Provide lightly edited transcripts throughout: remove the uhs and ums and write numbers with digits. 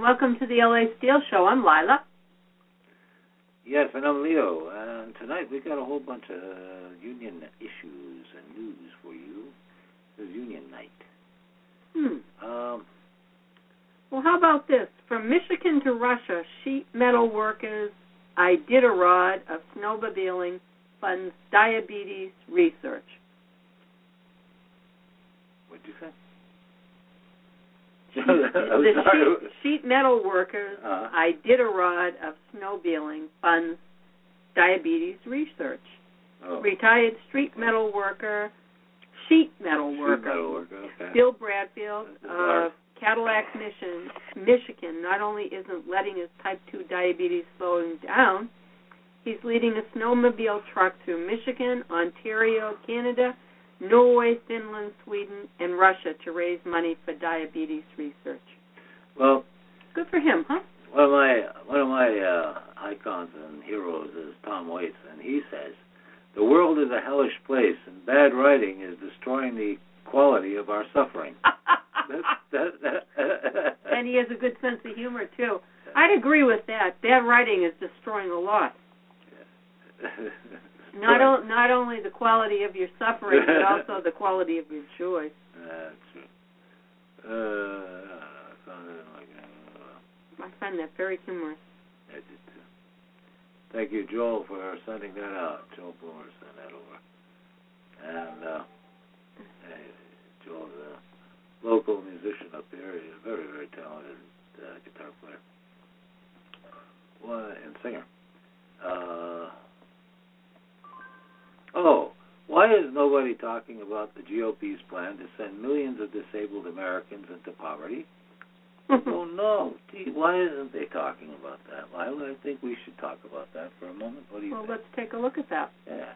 Welcome to the L.A. Steel Show. I'm Lila. Yes, and I'm Leo. And tonight we got a whole bunch of union issues and news for you. It's union night. Well, how about this? From Michigan to Russia, sheet metal workers, Iditarod of snowmobiling funds diabetes research. What'd you say? Sheet metal workers, Iditarod of snowmobiling funds diabetes research. Oh. Retired street metal worker, sheet metal worker. Okay. Bill Bradfield of Cadillac, Michigan, not only isn't letting his type 2 diabetes slow him down, he's leading a snowmobile truck through Michigan, Ontario, Canada, Norway, Finland, Sweden, and Russia to raise money for diabetes research. Well, good for him, huh? One of my icons and heroes is Tom Waits, and he says, "The world is a hellish place, and bad writing is destroying the quality of our suffering." And he has a good sense of humor too. I'd agree with that. Bad writing is destroying a lot. Not only the quality of your suffering, but also the quality of your joy. That's true. I find that very humorous. I did too. Thank you, Joel, for sending that out. Joel Bloomer sent that over. And Joel's a local musician up here. He's a very, very talented guitar player and singer. Oh, why is nobody talking about the GOP's plan to send millions of disabled Americans into poverty? Oh, no. Gee, why isn't they talking about that? Well, I think we should talk about that for a moment. What do you think? Well, let's take a look at that. Yeah.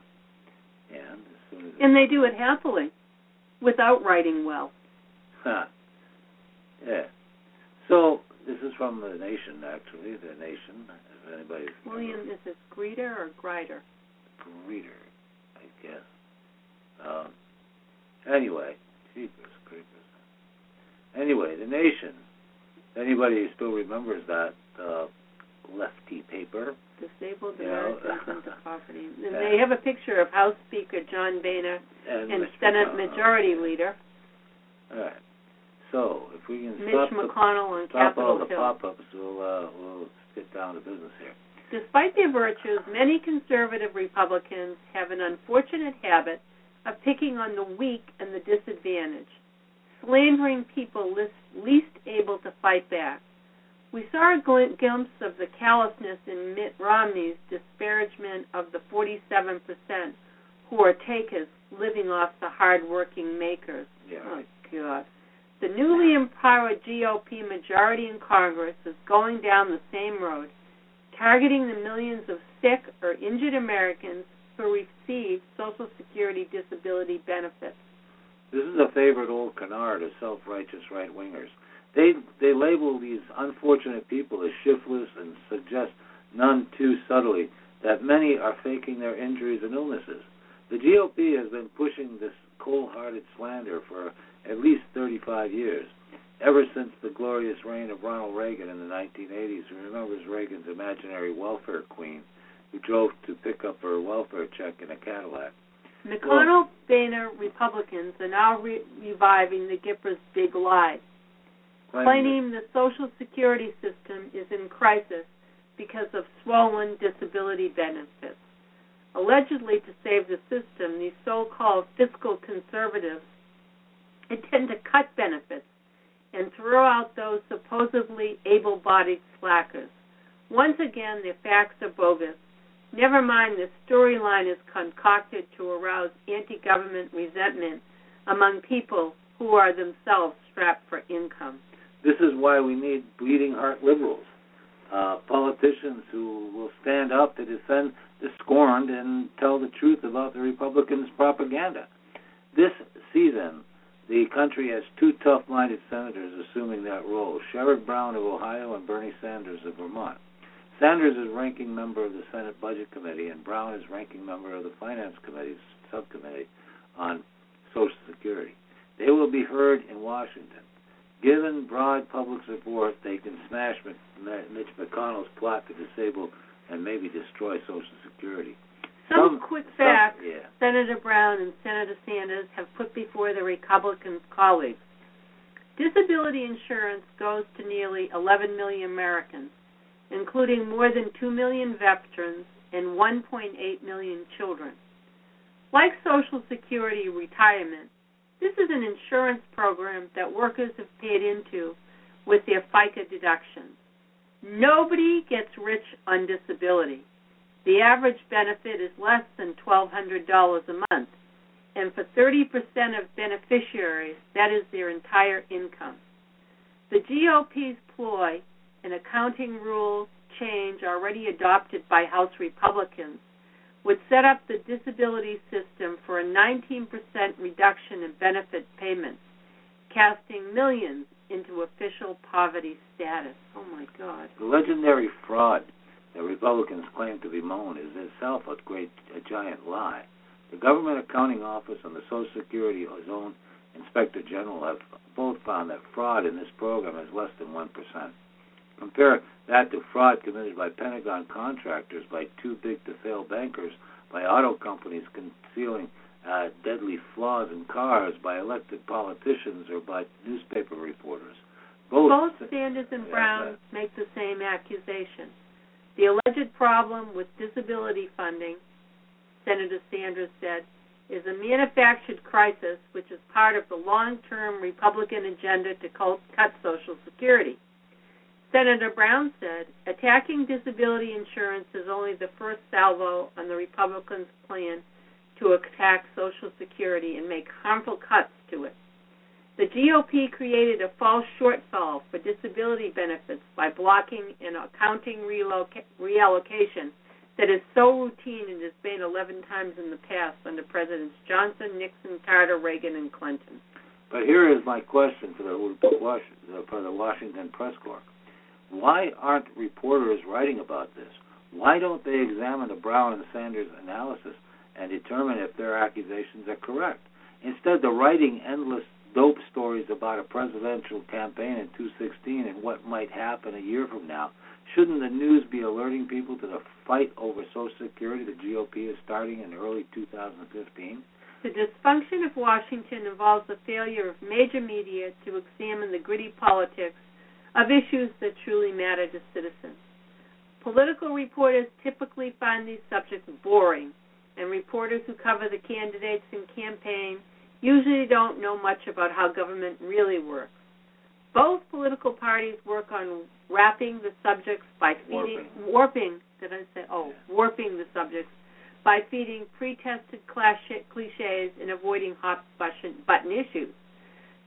And they do it happily, without writing well. Huh. Yeah. So, this is from The Nation, actually. The Nation, if anybody's... William, is this Greeter or Grider? Greeter. Yes. Anyway, jeepers creepers. Anyway, The Nation. If anybody still remembers that lefty paper. Disabled Americans into poverty. And they have a picture of House Speaker John Boehner and Senate Majority Leader. All right. So if we can stop all the pop-ups, we'll get down to business here. Despite their virtues, many conservative Republicans have an unfortunate habit of picking on the weak and the disadvantaged, slandering people least able to fight back. We saw a glimpse of the callousness in Mitt Romney's disparagement of the 47% who are takers living off the hard-working makers. Yeah. Oh, God. The newly empowered GOP majority in Congress is going down the same road, targeting the millions of sick or injured Americans who receive Social Security disability benefits. This is a favorite old canard of self-righteous right-wingers. They label these unfortunate people as shiftless and suggest none too subtly that many are faking their injuries and illnesses. The GOP has been pushing this cold-hearted slander for at least 35 years. Ever since the glorious reign of Ronald Reagan in the 1980s, who remembers Reagan's imaginary welfare queen who drove to pick up her welfare check in a Cadillac. McConnell, Boehner, Republicans are now reviving the GIPR's big lie, claiming the Social Security system is in crisis because of swollen disability benefits. Allegedly to save the system, these so-called fiscal conservatives intend to cut benefits and throw out those supposedly able-bodied slackers. Once again, their facts are bogus. Never mind, this storyline is concocted to arouse anti-government resentment among people who are themselves strapped for income. This is why we need bleeding heart liberals, politicians who will stand up to defend the scorned and tell the truth about the Republicans' propaganda. This season, the country has two tough-minded senators assuming that role, Sherrod Brown of Ohio and Bernie Sanders of Vermont. Sanders is ranking member of the Senate Budget Committee, and Brown is ranking member of the Finance Committee's subcommittee on Social Security. They will be heard in Washington. Given broad public support, they can smash Mitch McConnell's plot to disable and maybe destroy Social Security. Some quick facts. Senator Brown and Senator Sanders have put before their Republican colleagues. Disability insurance goes to nearly 11 million Americans, including more than 2 million veterans and 1.8 million children. Like Social Security retirement, this is an insurance program that workers have paid into with their FICA deductions. Nobody gets rich on disability. The average benefit is less than $1,200 a month, and for 30% of beneficiaries, that is their entire income. The GOP's ploy, an accounting rule change already adopted by House Republicans, would set up the disability system for a 19% reduction in benefit payments, casting millions into official poverty status. Oh, my God. The legendary fraud that Republicans claim to bemoan is itself a giant lie. The Government Accounting Office and the Social Security Zone Inspector General have both found that fraud in this program is less than 1%. Compare that to fraud committed by Pentagon contractors, by too-big-to-fail bankers, by auto companies concealing deadly flaws in cars, by elected politicians, or by newspaper reporters. Both Sanders and Brown make the same accusation. The alleged problem with disability funding, Senator Sanders said, is a manufactured crisis which is part of the long-term Republican agenda to cut Social Security. Senator Brown said, attacking disability insurance is only the first salvo on the Republicans' plan to attack Social Security and make harmful cuts to it. The GOP created a false shortfall for disability benefits by blocking an accounting reallocation that is so routine and has been 11 times in the past under Presidents Johnson, Nixon, Carter, Reagan, and Clinton. But here is my question for the Washington Press Corps. Why aren't reporters writing about this? Why don't they examine the Brown and Sanders analysis and determine if their accusations are correct? Instead, they're writing endless dope stories about a presidential campaign in 2016 and what might happen a year from now. Shouldn't the news be alerting people to the fight over Social Security the GOP is starting in early 2015? The dysfunction of Washington involves the failure of major media to examine the gritty politics of issues that truly matter to citizens. Political reporters typically find these subjects boring, and reporters who cover the candidates and campaign usually don't know much about how government really works. Both political parties work on wrapping the subjects by feeding... Warping the subjects by feeding pre-tested cliches and avoiding hot-button issues.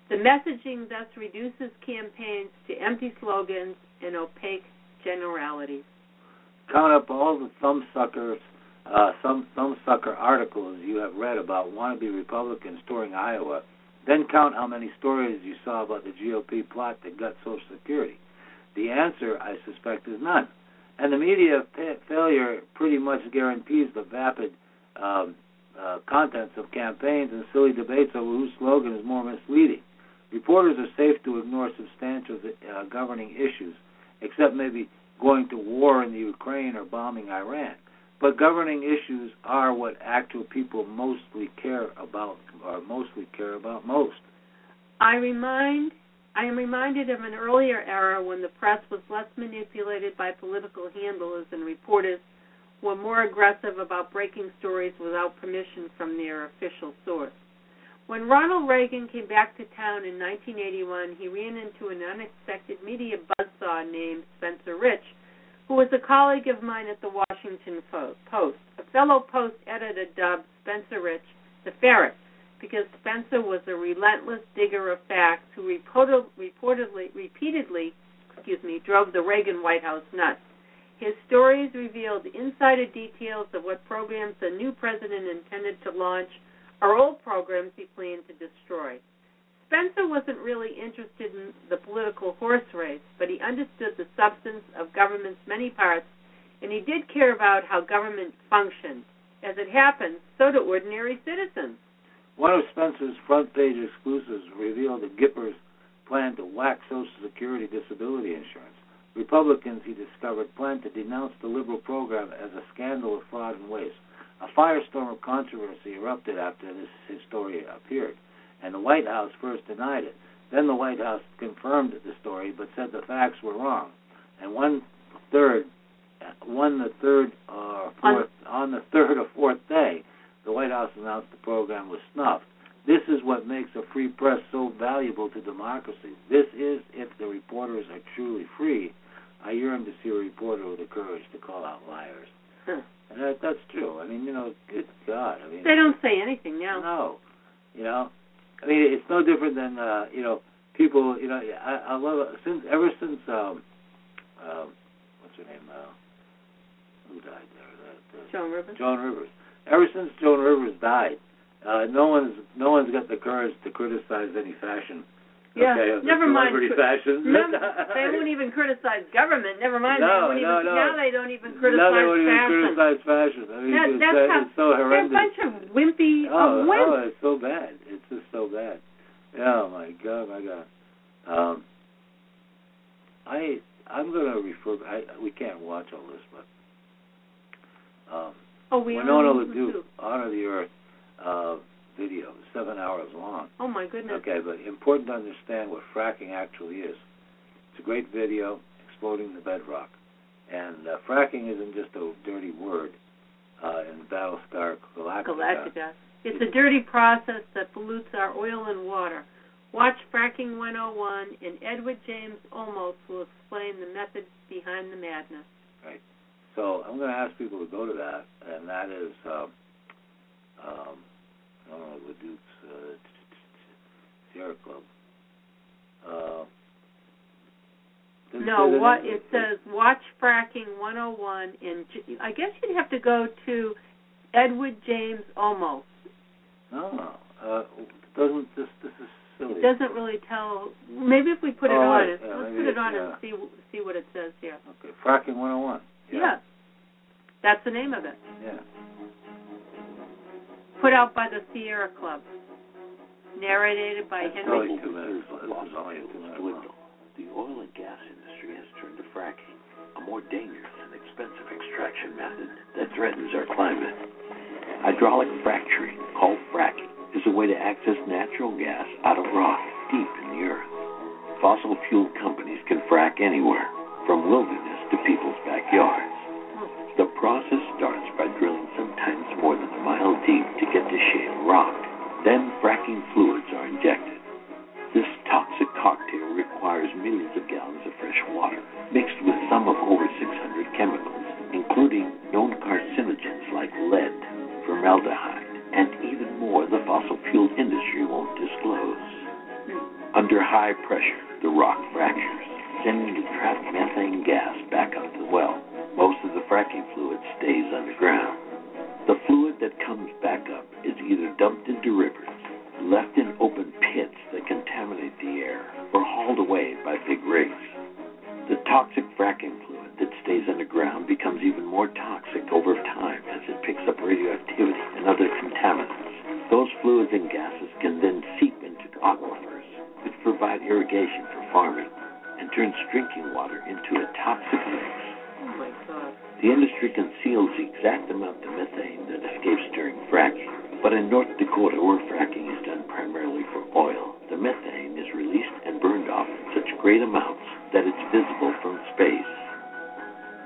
The messaging thus reduces campaigns to empty slogans and opaque generalities. Count up all the thumbsucker articles you have read about wannabe Republicans touring Iowa, then count how many stories you saw about the GOP plot to gut Social Security. The answer, I suspect, is none. And the media failure pretty much guarantees the vapid contents of campaigns and silly debates over whose slogan is more misleading. Reporters are safe to ignore substantial governing issues, except maybe going to war in the Ukraine or bombing Iran. But governing issues are what actual people mostly care about, or mostly care about most. I am reminded of an earlier era when the press was less manipulated by political handlers and reporters were more aggressive about breaking stories without permission from their official source. When Ronald Reagan came back to town in 1981, he ran into an unexpected media buzzsaw named Spencer Rich, who was a colleague of mine at the Washington Post. A fellow Post editor dubbed Spencer Rich the Ferret, because Spencer was a relentless digger of facts who repeatedly drove the Reagan White House nuts. His stories revealed insider details of what programs the new president intended to launch or old programs he planned to destroy. Spencer wasn't really interested in the political horse race, but he understood the substance of government's many parts, and he did care about how government functioned. As it happens, so do ordinary citizens. One of Spencer's front-page exclusives revealed that Gipper's plan to whack Social Security disability insurance. Republicans, he discovered, planned to denounce the liberal program as a scandal of fraud and waste. A firestorm of controversy erupted after this story appeared, and the White House first denied it. Then the White House confirmed the story, but said the facts were wrong. And on the third or fourth day, the White House announced the program was snuffed. This is what makes a free press so valuable to democracy. This is, if the reporters are truly free. I yearn to see a reporter with the courage to call out liars. Huh. And that's true. I mean, you know, good God. I mean, they don't say anything now. No. You know, I mean, it's no different than, you know, people, you know, I love it. Ever since what's her name? Who died there? Joan Rivers. Joan Rivers. Ever since Joan Rivers died, no one's got the courage to criticize any fashion. Yeah, okay, never mind. Fashion. They won't even criticize government. Never mind. Now they don't even criticize fashion. Now they won't even criticize fashion. I mean, it's so horrendous. They're a bunch of wimpy wimps. Oh, it's so bad. It's just so bad. Yeah, my God. I'm going to refer. We can't watch all this, but Winona LaDuke, Honor the Earth. Video, 7 hours long. Oh, my goodness. Okay, but important to understand what fracking actually is. It's a great video, Exploding the Bedrock. And fracking isn't just a dirty word in Battlestar Galactica. It's a dirty process that pollutes our oil and water. Watch Fracking 101, and Edward James Olmos will explain the method behind the madness. Right. So I'm going to ask people to go to that, and that is... LaDuke's Sierra Club. It says Watch Fracking 101 in... I guess you'd have to go to Edward James Olmos. This is silly. It doesn't really tell... Maybe if we put it on, and see what it says here. Okay, Fracking 101. Yeah. That's the name of it. Yeah. Put out by the Sierra Club. Narrated by Henry. The oil and gas industry has turned to fracking, a more dangerous and expensive extraction method that threatens our climate. Hydraulic fracturing, called fracking, is a way to access natural gas out of rock deep in the earth. Fossil fuel companies can frack anywhere, from wilderness to people's backyards. The process starts by drilling sometimes more than a mile deep to get to shale rock. Then fracking fluids are injected. This toxic cocktail requires millions of gallons of fresh water, mixed with some of over 600 chemicals, including known carcinogens like lead, formaldehyde, and even more the fossil fuel industry won't disclose. Under high pressure, the rock fractures, sending the trapped methane gas back up the well. Most of the fracking fluid stays underground. The fluid that comes back up is either dumped into rivers, left in open pits that contaminate the air, or hauled away by big rigs. The toxic fracking fluid that stays underground becomes even more toxic over time as it picks up radioactivity and other contaminants. Those fluids and gases can then seep into aquifers, which provide irrigation for farming, and turns drinking water into a toxic mix. Oh my God. The industry conceals the exact amount of methane that escapes during fracking, but in North Dakota, where fracking is done primarily for oil, the methane is released and burned off in such great amounts that it's visible from space.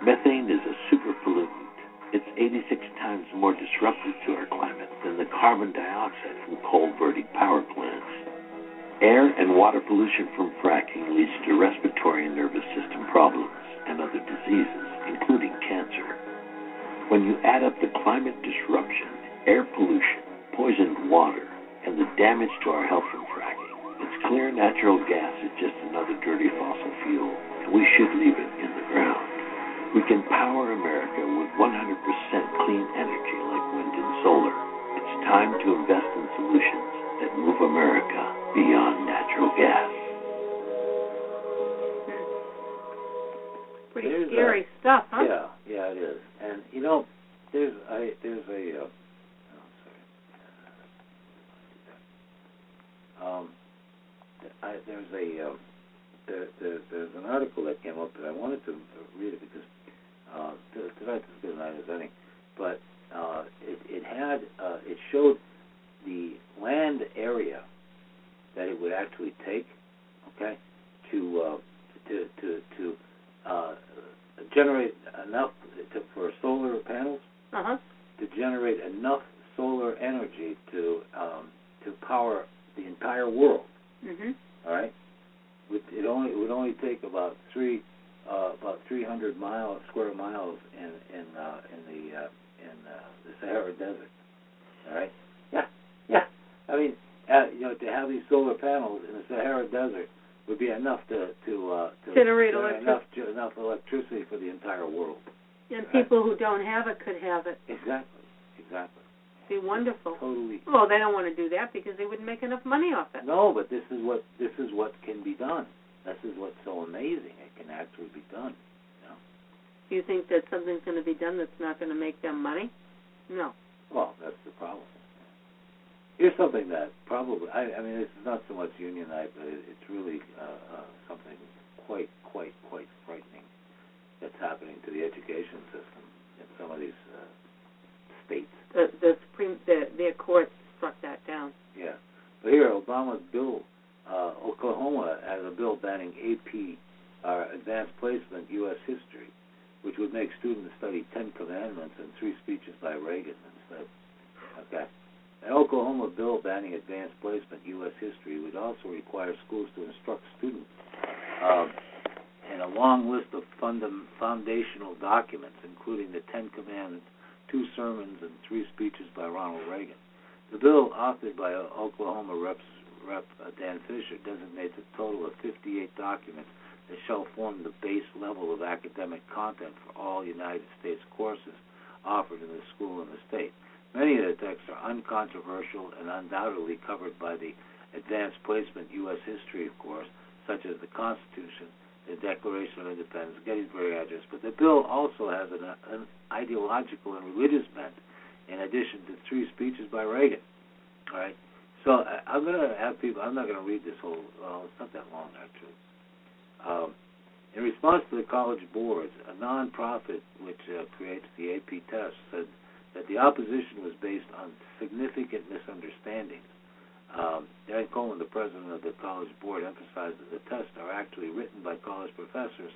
Methane is a superpollutant. It's 86 times more disruptive to our climate than the carbon dioxide from coal-burning power plants. Air and water pollution from fracking leads to respiratory and nervous system problems and other diseases, including cancer. When you add up the climate disruption, air pollution, poisoned water, and the damage to our health from fracking, it's clear natural gas is just another dirty fossil fuel, and we should leave it in the ground. We can power America with 100% clean energy like wind and solar. It's time to invest in solutions that move America beyond natural gas. Pretty scary stuff, huh? Yeah, it is. And, you know, there's an article that came up that I wanted to read it because tonight's as good a night as any, but it showed the land area that it would actually take, okay, to generate enough for solar panels to generate enough solar energy to power the entire world. Mm-hmm. All right, it would only take about 300 square miles in the Sahara Desert. All right. Yeah. I mean, to have these solar panels in the Sahara Desert would be enough to generate enough electricity for the entire world. And right? People who don't have it could have it. Exactly. It'd be wonderful. Totally. Well, they don't want to do that because they wouldn't make enough money off it. No, but this is what can be done. This is what's so amazing. It can actually be done. You know? Do you think that something's going to be done that's not going to make them money? No. Well, that's the problem. Here's something that probably, I mean, this is not so much unionized, but it's really something quite frightening that's happening to the education system in some of these states. Their court struck that down. Yeah. But here, Obama's bill, Oklahoma has a bill banning AP, Advanced Placement, U.S. History, which would make students study 10 Commandments and 3 speeches by Reagan instead. Okay. An Oklahoma bill banning advanced placement U.S. history would also require schools to instruct students in a long list of foundational documents, including the Ten Commandments, 2 sermons, and 3 speeches by Ronald Reagan. The bill, authored by Oklahoma Rep. Dan Fisher, designates a total of 58 documents that shall form the base level of academic content for all United States courses offered in the school in the state. Many of the texts are uncontroversial and undoubtedly covered by the Advanced Placement U.S. History, of course, such as the Constitution, the Declaration of Independence, Gettysburg Address. But the bill also has an ideological and religious bent, in addition to 3 speeches by Reagan. All right. So I'm going to have people. I'm not going to read this whole. Well, it's not that long actually. In response to the college boards, a nonprofit which creates the AP test said that the opposition was based on significant misunderstandings. Dan Coleman, the president of the College Board, emphasized that the tests are actually written by college professors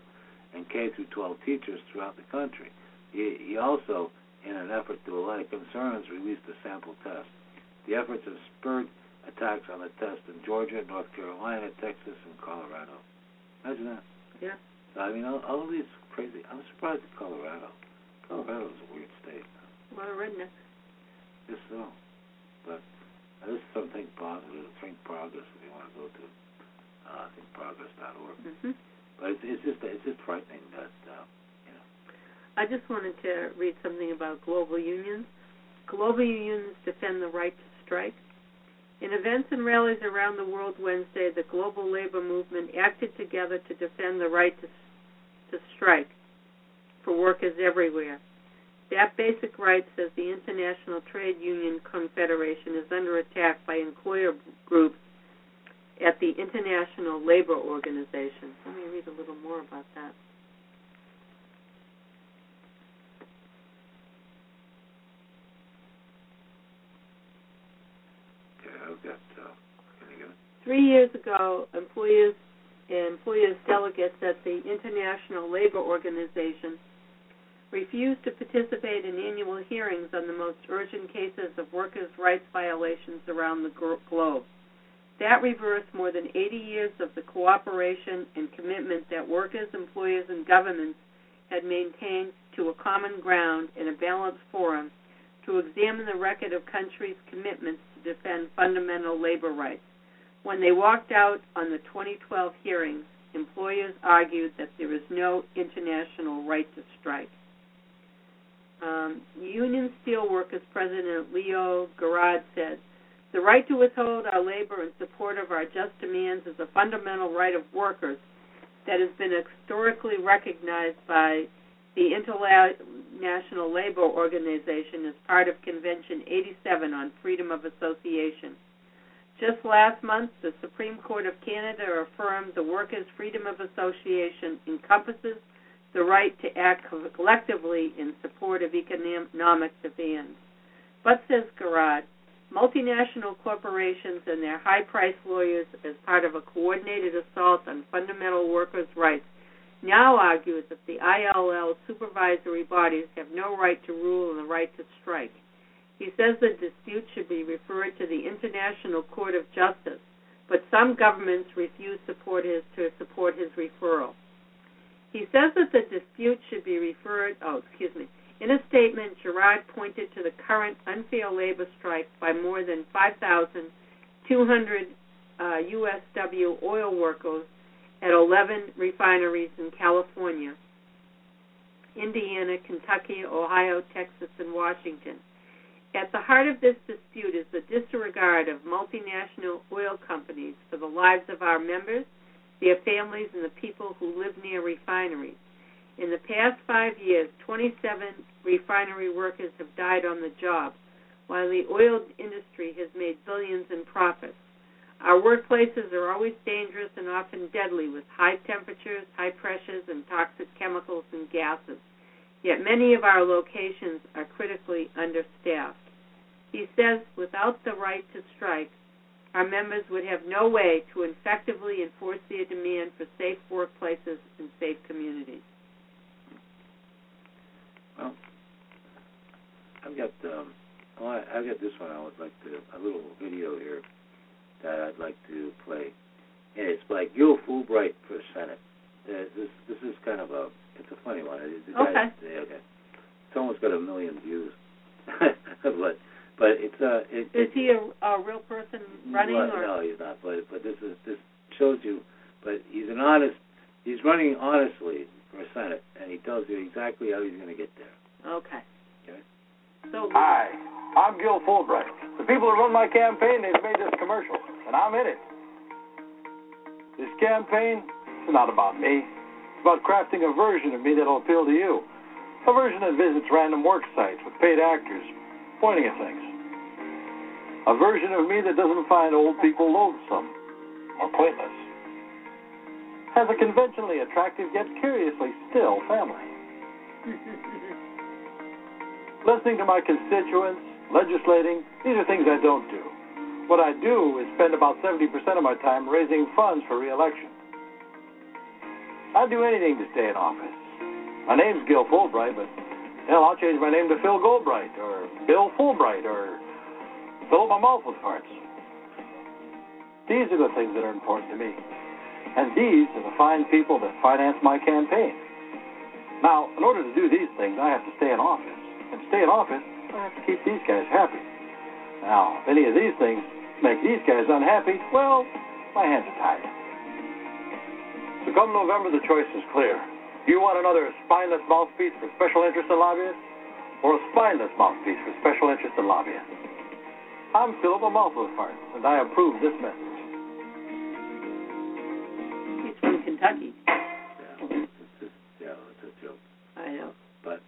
and K-12 teachers throughout the country. He also, in an effort to allay concerns, released a sample test. The efforts have spurred attacks on the test in Georgia, North Carolina, Texas, and Colorado. Imagine that. Yeah. So, I mean, all of these crazy. I'm surprised at Colorado. Colorado is a weird state. A lot of rednecks. Yes, so. But this is from ThinkProgress, if you want to go to thinkprogress.org. Mm-hmm. But it's just frightening that, you know. I just wanted to read something about global unions. Global unions defend the right to strike. In events and rallies around the world Wednesday, the global labor movement acted together to defend the right to strike for workers everywhere. That basic right, says the International Trade Union Confederation, is under attack by employer groups at the International Labor Organization. Let me read a little more about that. 3 years ago, employers' delegates at the International Labor Organization refused to participate in annual hearings on the most urgent cases of workers' rights violations around the globe. That reversed more than 80 years of the cooperation and commitment that workers, employers, and governments had maintained to a common ground in a balanced forum to examine the record of countries' commitments to defend fundamental labor rights. When they walked out on the 2012 hearings, employers argued that there is no international right to strike. Union Steelworkers President Leo Gerard said, "The right to withhold our labor in support of our just demands is a fundamental right of workers that has been historically recognized by the International Labor Organization as part of Convention 87 on Freedom of Association." Just last month, the Supreme Court of Canada affirmed the workers' freedom of association encompasses the right to act collectively in support of economic demands. But, says Gerard, multinational corporations and their high-priced lawyers, as part of a coordinated assault on fundamental workers' rights, now argue that the ILL supervisory bodies have no right to rule and the right to strike. He says the dispute should be referred to the International Court of Justice, but some governments refuse to support his referral. He says that the dispute should be referred, in a statement, Gerard pointed to the current unfair labor strike by more than 5,200 USW oil workers at 11 refineries in California, Indiana, Kentucky, Ohio, Texas, and Washington. At the heart of this dispute is the disregard of multinational oil companies for the lives of our members, their families, and the people who live near refineries. In the past 5 years, 27 refinery workers have died on the job, while the oil industry has made billions in profits. Our workplaces are always dangerous and often deadly with high temperatures, high pressures, and toxic chemicals and gases. Yet many of our locations are critically understaffed. He says without the right to strike, our members would have no way to effectively enforce their demand for safe workplaces and safe communities. Well, I've got this one. I would like to a little video here that I'd like to play, and it's by Gil Fulbright for Senate. This is kind of a funny one. Okay. It's almost got 1 million views. but it's Is he a real person running? No, he's not. But this shows you. But he's an honest. He's running honestly for Senate, and he tells you exactly how he's going to get there. Okay. So, hi, I'm Gil Fulbright. The people who run my campaign, they've made this commercial, and I'm in it. This campaign is not about me. It's about crafting a version of me that'll appeal to you. A version that visits random work sites with paid actors pointing at things. A version of me that doesn't find old people loathsome or pointless. Has a conventionally attractive yet curiously still family. Listening to my constituents, legislating, these are things I don't do. What I do is spend about 70% of my time raising funds for re-election. I'd do anything to stay in office. My name's Gil Fulbright, but hell, I'll change my name to Phil Goldbright or Bill Fulbright or fill up my mouth with farts. These are the things that are important to me. And these are the fine people that finance my campaign. Now, in order to do these things, I have to stay in office. And to stay in office, I have to keep these guys happy. Now, if any of these things make these guys unhappy, well, my hands are tied. So come November, the choice is clear. Do you want another spineless mouthpiece for special interests and lobbyists? Or a spineless mouthpiece for special interests and lobbyists? I'm Philip Amalfo-Farts, and I approve this message. Kentucky. Yeah, it's a joke. I know. But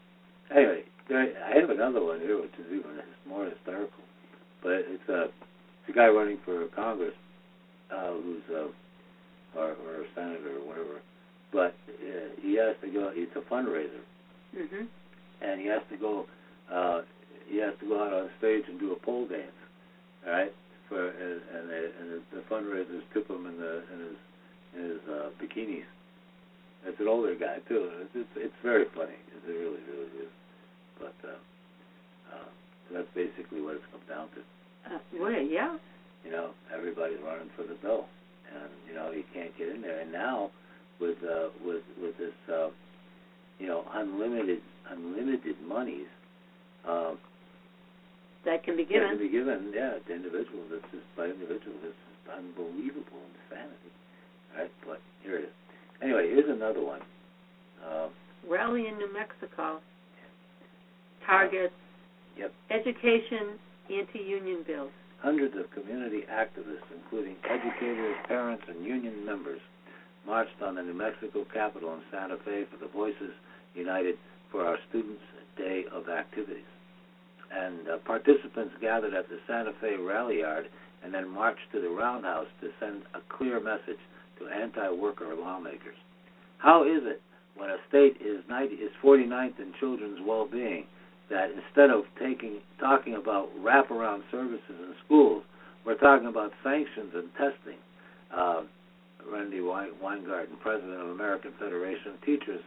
anyway, I have another one here, which is even more hysterical. But it's a guy running for Congress, who's or a senator or whatever. But he has to go. It's a fundraiser, and he has to go. He has to go out on stage and do a pole dance. All right. for and the fundraisers took him in his bikinis. That's an older guy too. It's very funny. It really, really is. But that's basically what it's come down to. Yeah. You know, everybody's running for the bill, and you know you can't get in there. And now with this you know unlimited monies. That can be given. That can be given, yeah, to individuals. It's just by individuals. It's just unbelievable insanity. Right? But here it is. Anyway, here's another one. Rally in New Mexico. Targets. Yep. Education, anti-union bills. Hundreds of community activists, including educators, parents, and union members, marched on the New Mexico Capitol in Santa Fe for the Voices United for Our Students' Day of Activities. And participants gathered at the Santa Fe Rally Yard and then marched to the Roundhouse to send a clear message to anti-worker lawmakers. How is it when a state is 49th in children's well-being that instead of talking about wraparound services in schools, we're talking about sanctions and testing? Randy Weingarten, president of American Federation of Teachers,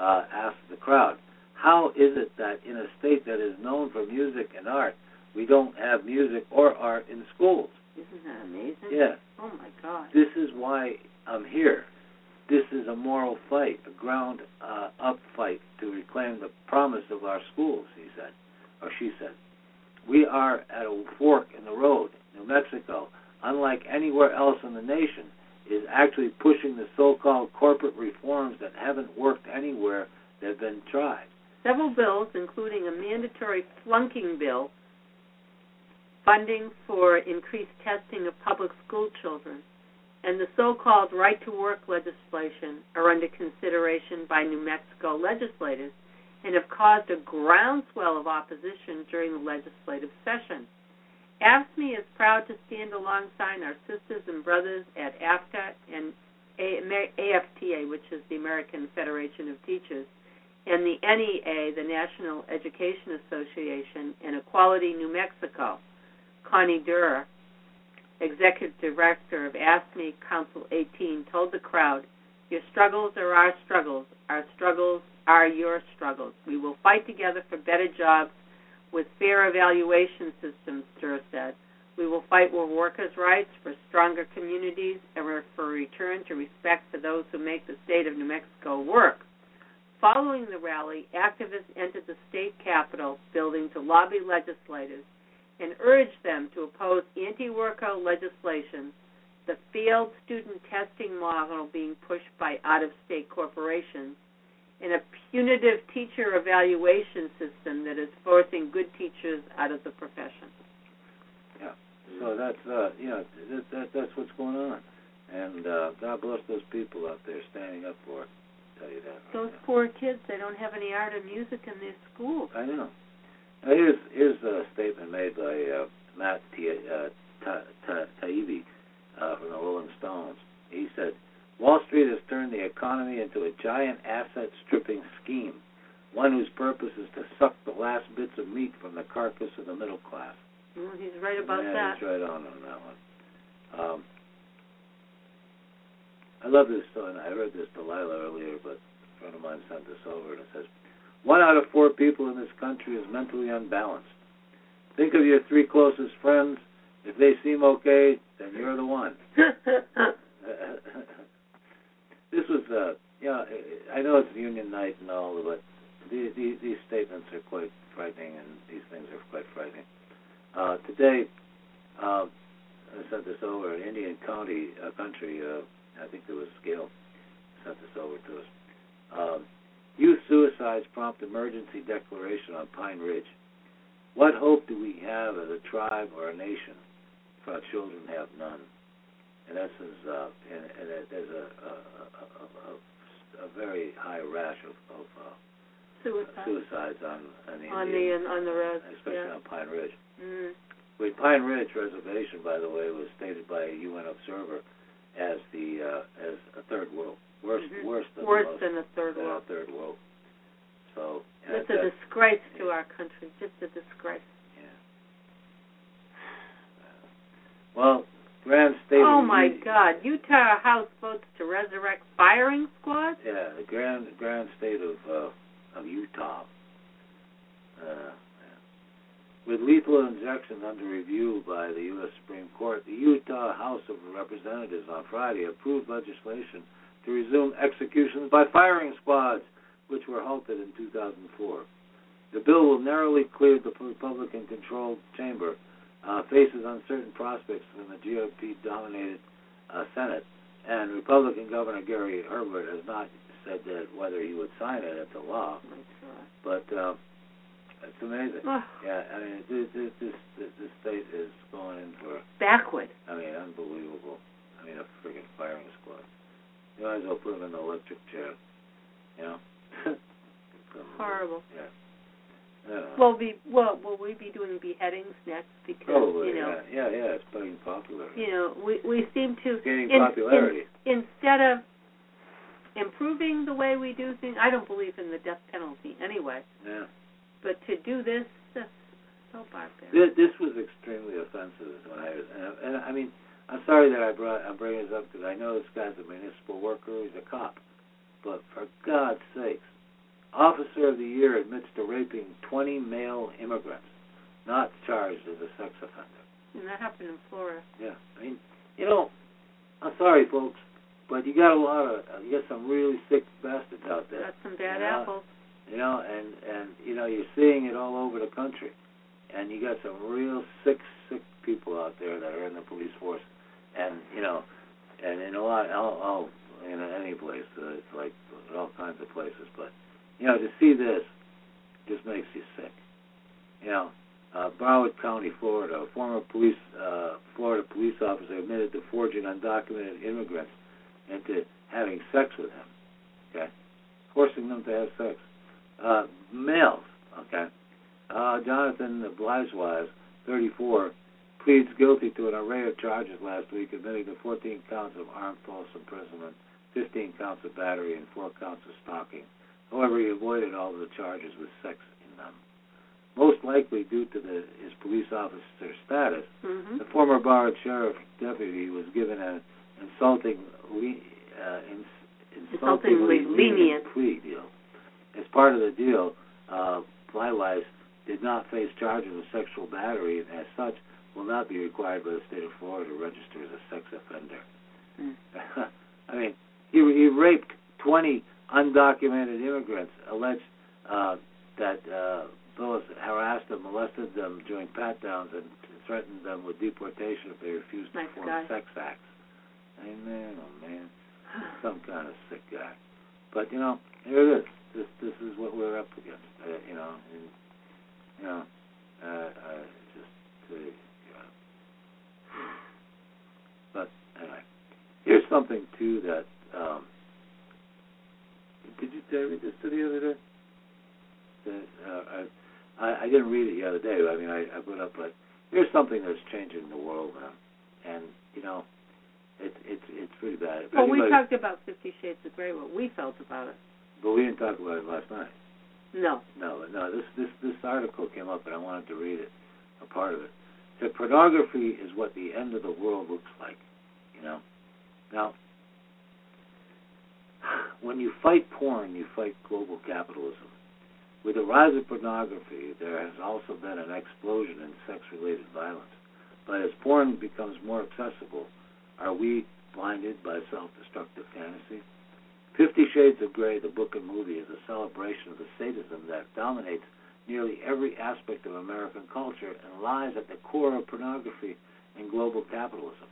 asked the crowd, how is it that in a state that is known for music and art, we don't have music or art in schools? Isn't that amazing? Yeah. Oh, my God. This is why I'm here. This is a moral fight, a ground-up fight to reclaim the promise of our schools, he said, or she said. We are at a fork in the road. New Mexico, unlike anywhere else in the nation, is actually pushing the so-called corporate reforms that haven't worked anywhere that have been tried. Several bills, including a mandatory flunking bill, funding for increased testing of public school children, and the so-called right-to-work legislation are under consideration by New Mexico legislators and have caused a groundswell of opposition during the legislative session. AFSCME is proud to stand alongside our sisters and brothers at AFCA and AFTA, which is the American Federation of Teachers, and the NEA, the National Education Association, and Equality New Mexico. Connie Durer, executive director of AFSCME Council 18, told the crowd, your struggles are our struggles. Our struggles are your struggles. We will fight together for better jobs with fair evaluation systems, Durer said. We will fight for workers' rights, for stronger communities, and for return to respect for those who make the state of New Mexico work. Following the rally, activists entered the state capitol building to lobby legislators and urged them to oppose anti-worker legislation, the failed student testing model being pushed by out-of-state corporations, and a punitive teacher evaluation system that is forcing good teachers out of the profession. Yeah, so that's what's going on. And God bless those people out there standing up for it. I'll tell you that. Those poor kids, they don't have any art or music in their school. I know. Now, here's a statement made by Matt Taibbi from the Rolling Stones. He said, Wall Street has turned the economy into a giant asset-stripping scheme, one whose purpose is to suck the last bits of meat from the carcass of the middle class. Well, he's right about that. He's right on that one. I love this song. I read this to Lila earlier, but a friend of mine sent this over, and it says, 1 out of 4 people in this country is mentally unbalanced. Think of your 3 closest friends. If they seem okay, then you're the one. This was, I know it's union night and all, but these statements are quite frightening, and these things are quite frightening. Today, I sent this over in Indian County country. I think there was Gail sent this over to us. Youth suicides prompt emergency declaration on Pine Ridge. What hope do we have as a tribe or a nation if our children have none? And that's there's a very high rash of suicides on the road, especially on Pine Ridge. Mm. The Pine Ridge Reservation, by the way, was stated by a UN observer as as a third world. Worse than the third world. So it's a disgrace to our country. Just a disgrace. Yeah. Well, grand state of the union. Oh, my God. Utah House votes to resurrect firing squad? Yeah, the grand state of Utah. With lethal injection under review by the U.S. Supreme Court, the Utah House of Representatives on Friday approved legislation to resume executions by firing squads, which were halted in 2004. The bill will narrowly clear the Republican-controlled chamber, faces uncertain prospects from the GOP-dominated Senate, and Republican Governor Gary Herbert has not said that whether he would sign it into law. But it's amazing. Yeah, I mean, this state is going in for... backward. I mean, unbelievable. I mean, a freaking firing squad. You might as well put them in the electric chair, you know? Horrible. Yeah. Will we be doing beheadings next? Because probably, you know, yeah, it's getting popular. You know, we seem to gaining popularity instead of improving the way we do things. I don't believe in the death penalty anyway. Yeah. But to do this, that's so barbaric. This was extremely offensive when I mean, I'm sorry that I'm bringing this up because I know this guy's a municipal worker, he's a cop, but for God's sakes. Officer of the Year admits to raping 20 male immigrants, not charged as a sex offender. And that happened in Florida. Yeah, I mean, you know, I'm sorry, folks, but you got you got some really sick bastards out there. Got some bad apples. You know, and you know, you're seeing it all over the country, and you got some real sick people out there that are in the police force, and you know, and in a lot, in any place, it's like all kinds of places, but. You know, to see this just makes you sick. You know, Broward County, Florida, a former Florida police officer admitted to forging undocumented immigrants into having sex with him, okay, forcing them to have sex. Males, okay. Jonathan Blasewise, 34, pleads guilty to an array of charges last week, admitting to 14 counts of armed false imprisonment, 15 counts of battery, and 4 counts of stalking. However, he avoided all of the charges with sex in them. Most likely due to his police officer status, the former Broward sheriff deputy was given an insultingly lenient plea deal. As part of the deal, Flywise did not face charges of sexual battery and as such will not be required by the state of Florida to register as a sex offender. Mm. I mean, he raped 20 undocumented immigrants, alleged that Phyllis harassed them, molested them during pat-downs, and threatened them with deportation if they refused to perform sex acts. Amen, oh man. Some kind of sick guy. But, you know, here it is. This is what we're up against, you know. And, you know, But, anyway. Here's something, too, that... Did I read this to the other day? I didn't read it the other day. I mean, I put up, but here's something that's changing the world now, and you know, it's pretty bad. Well, we talked about 50 Shades of Grey, what we felt about it. But we didn't talk about it last night. No. This article came up, and I wanted to read it, a part of it. It said, pornography is what the end of the world looks like, you know. Now. When you fight porn, you fight global capitalism. With the rise of pornography, there has also been an explosion in sex-related violence. But as porn becomes more accessible, are we blinded by self-destructive fantasy? 50 Shades of Grey, the book and movie, is a celebration of the sadism that dominates nearly every aspect of American culture and lies at the core of pornography and global capitalism.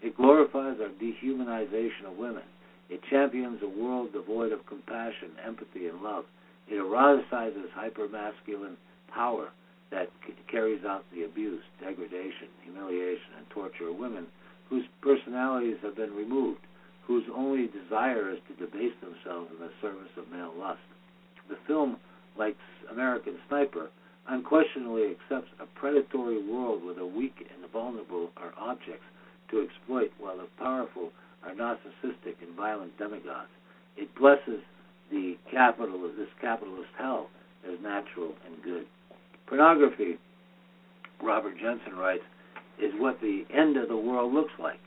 It glorifies our dehumanization of women. It champions a world devoid of compassion, empathy, and love. It eroticizes hypermasculine power that carries out the abuse, degradation, humiliation, and torture of women whose personalities have been removed, whose only desire is to debase themselves in the service of male lust. The film, like American Sniper, unquestionably accepts a predatory world where the weak and the vulnerable are objects to exploit while the powerful are narcissistic and violent demigods. It blesses this capitalist hell as natural and good. Pornography, Robert Jensen writes, is what the end of the world looks like.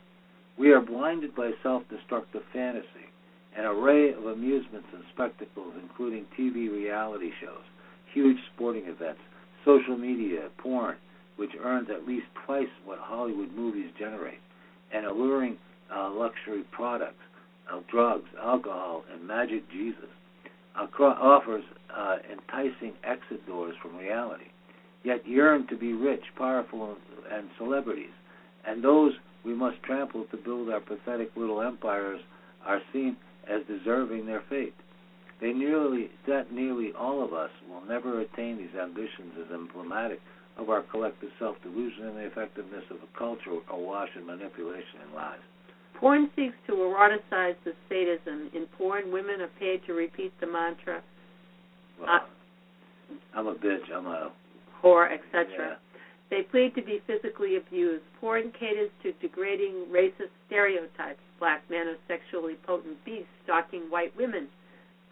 We are blinded by self-destructive fantasy, an array of amusements and spectacles, including TV reality shows, huge sporting events, social media, porn, which earns at least twice what Hollywood movies generate, and alluring luxury products, drugs, alcohol, and magic Jesus, offers enticing exit doors from reality, yet yearn to be rich, powerful, and celebrities, and those we must trample to build our pathetic little empires are seen as deserving their fate. Nearly all of us will never attain these ambitions as emblematic of our collective self-delusion and the effectiveness of a culture awash in manipulation and lies. Porn seeks to eroticize the sadism. In porn, women are paid to repeat the mantra, well, I'm a bitch, I'm a whore, etc. Yeah. They plead to be physically abused. Porn caters to degrading racist stereotypes. Black men are sexually potent beasts stalking white women.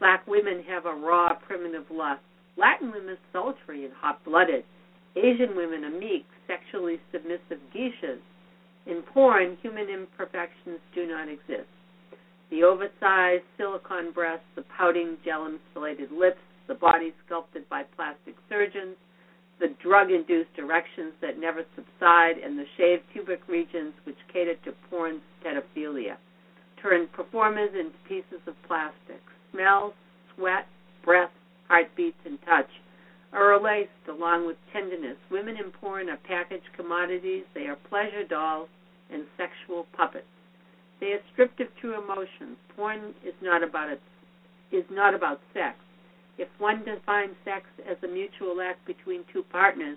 Black women have a raw, primitive lust. Latin women are sultry and hot-blooded. Asian women are meek, sexually submissive geishas. In porn, human imperfections do not exist. The oversized silicone breasts, the pouting gel-insulated lips, the body sculpted by plastic surgeons, the drug-induced erections that never subside, and the shaved pubic regions which cater to porn's pedophilia, turn performers into pieces of plastic. Smell, sweat, breath, heartbeats, and touch are laced along with tenderness. Women in porn are packaged commodities. They are pleasure dolls and sexual puppets. They are stripped of true emotions. Porn is not about sex. If one defines sex as a mutual act between two partners,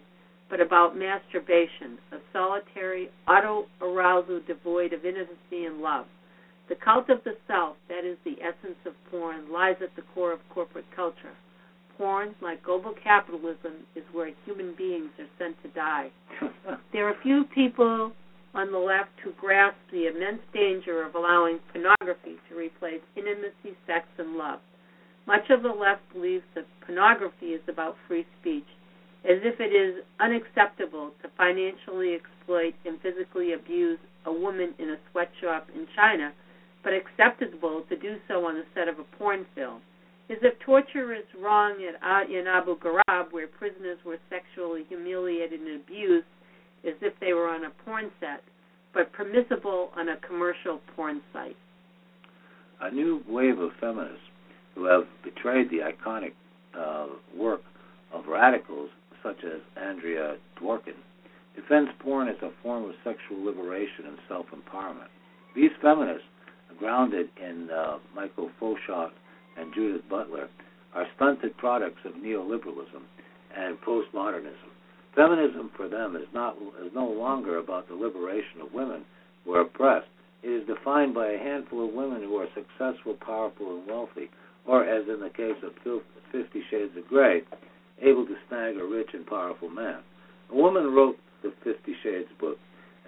but about masturbation, a solitary auto-arousal devoid of intimacy and love. The cult of the self, that is the essence of porn, lies at the core of corporate culture. Porn, like global capitalism, is where human beings are sent to die. There are few people on the left who grasp the immense danger of allowing pornography to replace intimacy, sex, and love. Much of the left believes that pornography is about free speech, as if it is unacceptable to financially exploit and physically abuse a woman in a sweatshop in China, but acceptable to do so on the set of a porn film, as if torture is wrong in Abu Ghraib, where prisoners were sexually humiliated and abused as if they were on a porn set, but permissible on a commercial porn site. A new wave of feminists who have betrayed the iconic work of radicals such as Andrea Dworkin defends porn as a form of sexual liberation and self-empowerment. These feminists, grounded in Michael Foshock and Judith Butler, are stunted products of neoliberalism and postmodernism. Feminism for them is no longer about the liberation of women who are oppressed. It is defined by a handful of women who are successful, powerful, and wealthy, or, as in the case of 50 Shades of Grey, able to snag a rich and powerful man. A woman wrote the 50 Shades book,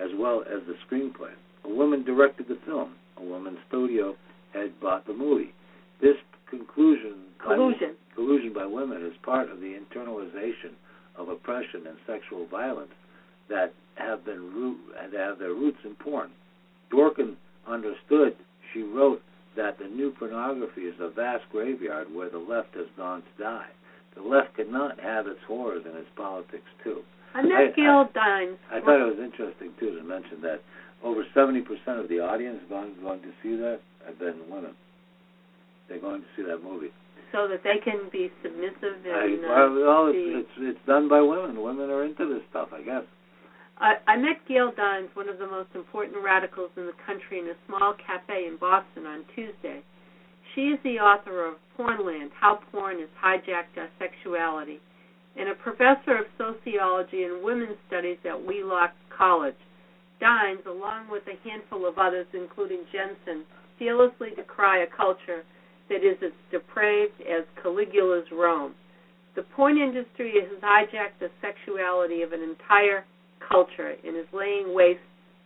as well as the screenplay. A woman directed the film. A woman's studio had bought the movie. This collusion by women is part of the internalization of oppression and sexual violence that have their roots in porn. Dworkin understood, she wrote, that the new pornography is a vast graveyard where the left has gone to die. The left cannot have its horrors and its politics, too. And that's Gil Dines. I thought it was interesting, too, to mention that over 70% of the audience going to see that have been women. They're going to see that movie. So that they can be submissive and... It's done by women. Women are into this stuff, I guess. I met Gil Dines, one of the most important radicals in the country, in a small cafe in Boston on Tuesday. She is the author of Pornland, How Porn Has Hijacked Our Sexuality, and a professor of sociology and women's studies at Wheelock College. Dines, along with a handful of others, including Jensen, fearlessly decry a culture that is as depraved as Caligula's Rome. The porn industry has hijacked the sexuality of an entire culture and is laying waste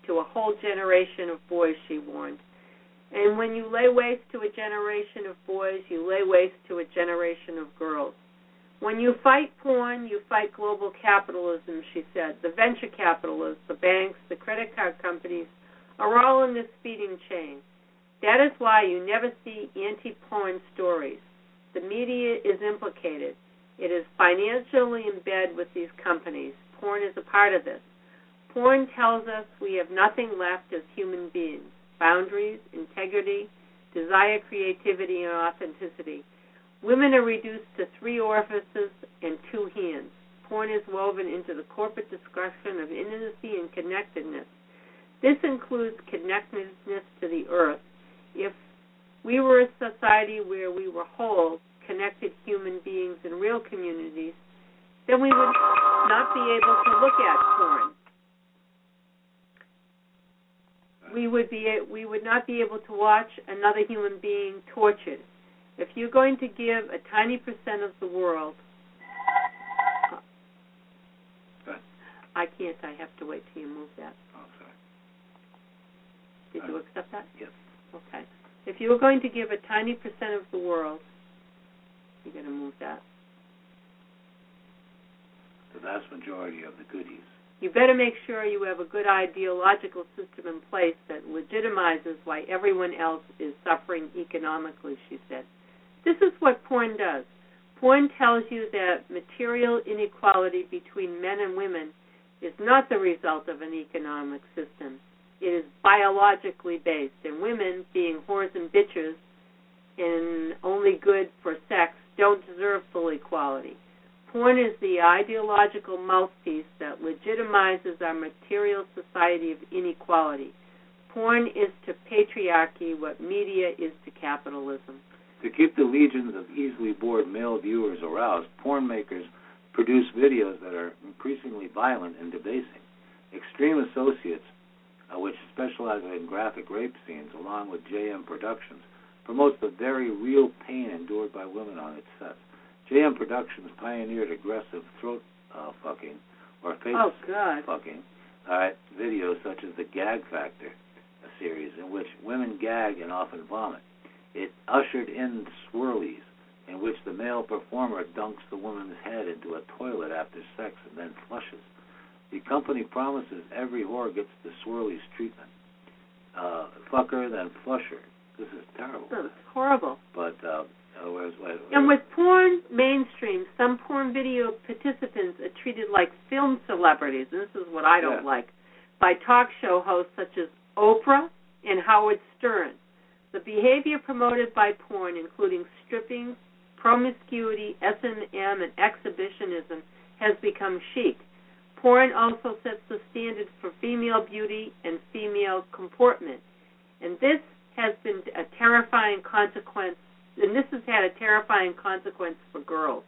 to a whole generation of boys, she warned. And when you lay waste to a generation of boys, you lay waste to a generation of girls. When you fight porn, you fight global capitalism, she said. The venture capitalists, the banks, the credit card companies are all in this feeding chain. That is why you never see anti-porn stories. The media is implicated. It is financially in bed with these companies. Porn is a part of this. Porn tells us we have nothing left as human beings: boundaries, integrity, desire, creativity, and authenticity. Women are reduced to three orifices and two hands. Porn is woven into the corporate discussion of intimacy and connectedness. This includes connectedness to the earth. If we were a society where we were whole, connected human beings in real communities, then we would not be able to look at porn. We would not be able to watch another human being tortured. If you're going to give a tiny percent of the world, I can't. I have to wait till you move that. Oh, sorry. Did you accept that? Yes. Okay. If you're going to give a tiny percent of the world, you're going to move that. The vast majority of the goodies. You better make sure you have a good ideological system in place that legitimizes why everyone else is suffering economically, she said. This is what porn does. Porn tells you that material inequality between men and women is not the result of an economic system. It is biologically based, and women, being whores and bitches and only good for sex, don't deserve full equality. Porn is the ideological mouthpiece that legitimizes our material society of inequality. Porn is to patriarchy what media is to capitalism. To keep the legions of easily bored male viewers aroused, porn makers produce videos that are increasingly violent and debasing. Extreme Associates, which specializes in graphic rape scenes, along with JM Productions, promotes the very real pain endured by women on its sets. JM Productions pioneered aggressive throat fucking or face fucking videos such as the Gag Factor, a series in which women gag and often vomit. It ushered in swirlies, in which the male performer dunks the woman's head into a toilet after sex and then flushes. The company promises every whore gets the swirlies treatment. Fucker, then flusher. This is terrible. It's horrible. But... And with porn mainstream, some porn video participants are treated like film celebrities, and this is what I don't like, by talk show hosts such as Oprah and Howard Stern. The behavior promoted by porn, including stripping, promiscuity, S&M, and exhibitionism, has become chic. Porn also sets the standard for female beauty and female comportment, and this has been a terrifying consequence. And this has had a terrifying consequence for girls.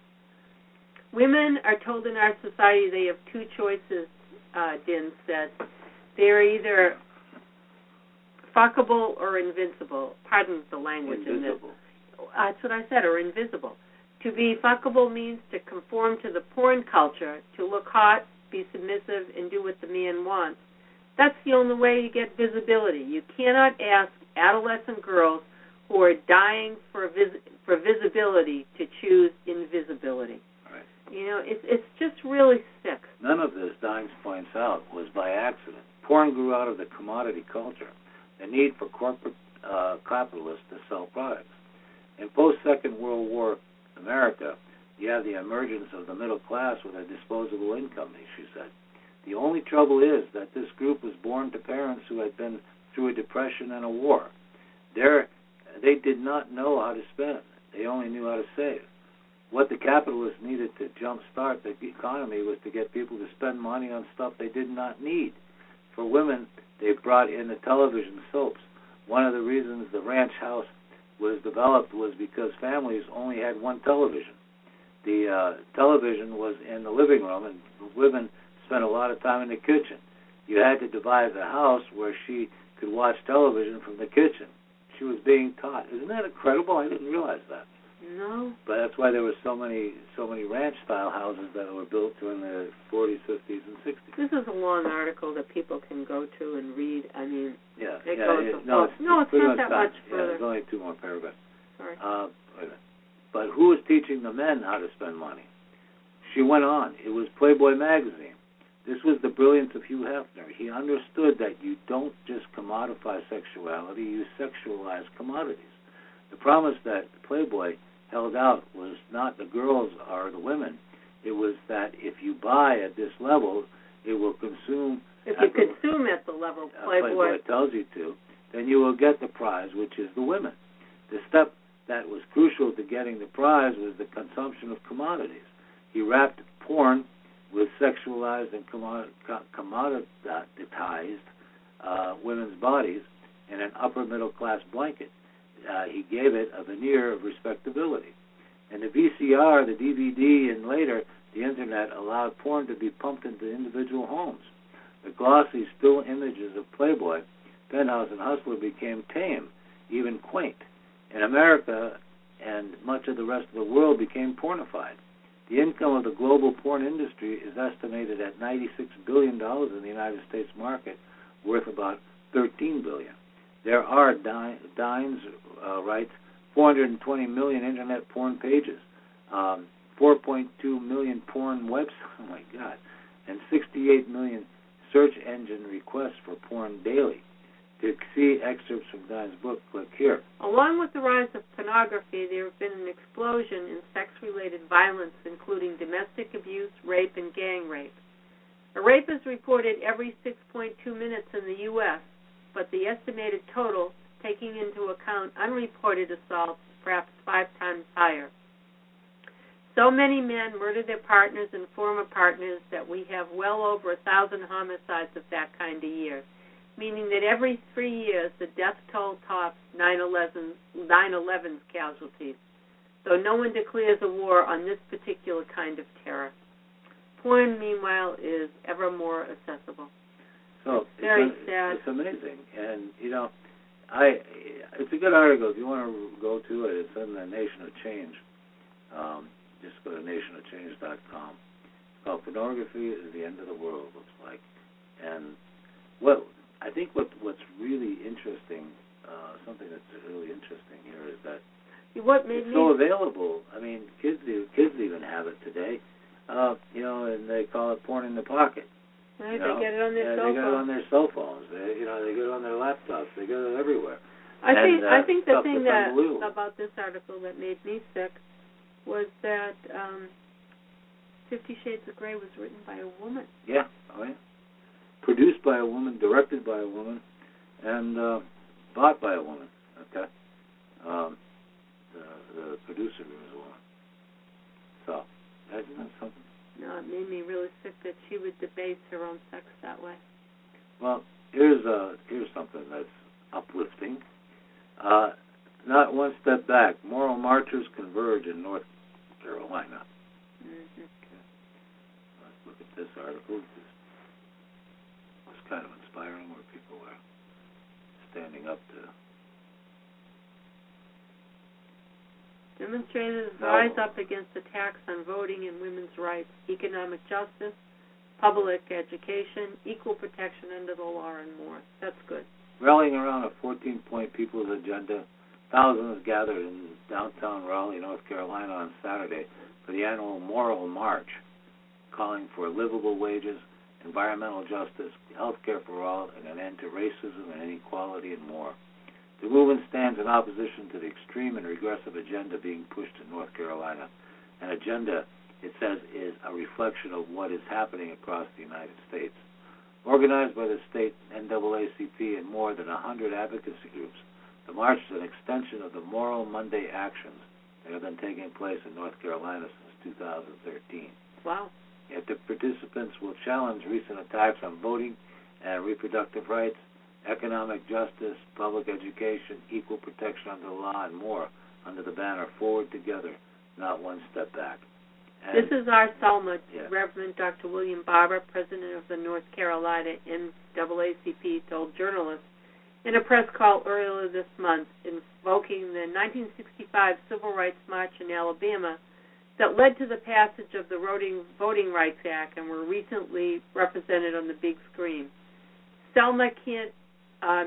Women are told in our society they have two choices, Din said. They are either fuckable or invincible. Pardon the language in this. That's what I said, or invisible. To be fuckable means to conform to the porn culture, to look hot, be submissive, and do what the man wants. That's the only way you get visibility. You cannot ask adolescent girls who are dying for visibility to choose invisibility. Right. You know, it's just really sick. None of this, Dines points out, was by accident. Porn grew out of the commodity culture, the need for corporate capitalists to sell products. In post-Second World War America, you had the emergence of the middle class with a disposable income, she said. The only trouble is that this group was born to parents who had been through a depression and a war. They did not know how to spend. They only knew how to save. What the capitalists needed to jumpstart the economy was to get people to spend money on stuff they did not need. For women, they brought in the television soaps. One of the reasons the ranch house was developed was because families only had one television. The television was in the living room, and women spent a lot of time in the kitchen. You had to devise a house where she could watch television from the kitchen. She was being taught. Isn't that incredible? I didn't realize that. No. But that's why there were so many ranch-style houses that were built during the 40s, 50s, and 60s. This is a long article that people can go to and read. I mean, it's not that much further. There's only two more paragraphs. Sorry. But who is teaching the men how to spend money? She went on. It was Playboy magazine. This was the brilliance of Hugh Hefner. He understood that you don't just commodify sexuality, you sexualize commodities. The promise that Playboy held out was not the girls or the women. It was that if you buy at this level, it will consume. If you consume at the level Playboy tells you to, then you will get the prize, which is the women. The step that was crucial to getting the prize was the consumption of commodities. He wrapped porn with sexualized and commoditized women's bodies in an upper-middle-class blanket. He gave it a veneer of respectability. And the VCR, the DVD, and later the Internet allowed porn to be pumped into individual homes. The glossy still images of Playboy, Penthouse, and Hustler became tame, even quaint. In America and much of the rest of the world became pornified. The income of the global porn industry is estimated at $96 billion in the United States market, worth about $13 billion. There are, Dines writes, 420 million Internet porn pages, 4.2 million porn websites, oh my God, and 68 million search engine requests for porn daily. To see excerpts from Dine's book, click here. Along with the rise of pornography, there has been an explosion in sex-related violence, including domestic abuse, rape, and gang rape. A rape is reported every 6.2 minutes in the U.S., but the estimated total, taking into account unreported assaults, is perhaps 5 times higher. So many men murder their partners and former partners that we have well over 1,000 homicides of that kind a year, meaning that every 3 years the death toll tops 9/11's casualties, though no one declares a war on this particular kind of terror. Porn, meanwhile, is ever more accessible. So it's very sad. It's amazing. And, you know, it's a good article. If you want to go to it, it's in The Nation of Change. Just go to nationofchange.com. It's called Pornography is the End of the World, looks like. And, well, I think what's really interesting, something that's really interesting here is that it's so available. I mean, kids even have it today, you know, and they call it porn in the pocket. Right, they get it on their cell phones. They get it on their cell phones. They get it on their laptops. They get it everywhere. I think the thing that about this article that made me sick was that 50 Shades of Grey was written by a woman. Yeah. Oh, yeah. Produced by a woman, directed by a woman, and bought by a woman, okay? The producer was a woman. So, isn't that something? No, it made me really sick that she would debase her own sex that way. Well, here's something that's uplifting. Not one step back. Moral marchers converge in North Carolina. Mm-hmm. Okay. Let's look at this article. Kind of inspiring, where people are standing up to. Demonstrators rise up against attacks on voting and women's rights, economic justice, public education, equal protection under the law, and more. That's good. Rallying around a 14-point people's agenda, thousands gathered in downtown Raleigh, North Carolina on Saturday for the annual Moral March, calling for livable wages, environmental justice, health care for all, and an end to racism and inequality and more. The movement stands in opposition to the extreme and regressive agenda being pushed in North Carolina. An agenda, it says, is a reflection of what is happening across the United States. Organized by the state NAACP and more than 100 advocacy groups, the march is an extension of the Moral Monday actions that have been taking place in North Carolina since 2013. Wow. Yet the participants will challenge recent attacks on voting and reproductive rights, economic justice, public education, equal protection under the law, and more under the banner Forward Together, Not One Step Back. And this is our Selma, yeah. Reverend Dr. William Barber, president of the North Carolina NAACP, told journalists in a press call earlier this month, invoking the 1965 Civil Rights March in Alabama that led to the passage of the Voting Rights Act and were recently represented on the big screen. Selma can't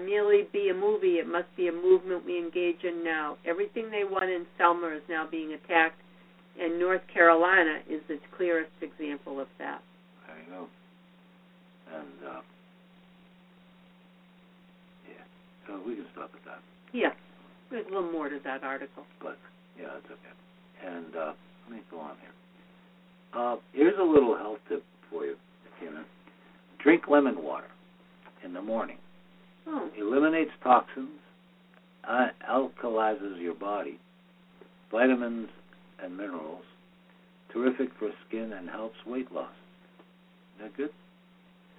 merely be a movie. It must be a movement we engage in now. Everything they won in Selma is now being attacked And North Carolina is the clearest example of that. There you go. And, yeah, so we can stop at that. Yeah, there's a little more to that article. But, yeah, that's okay. And let me go on here. Here's a little health tip for you, Tina. Drink lemon water in the morning. Oh. Eliminates toxins, alkalizes your body, vitamins and minerals, terrific for skin, and helps weight loss. Is that good?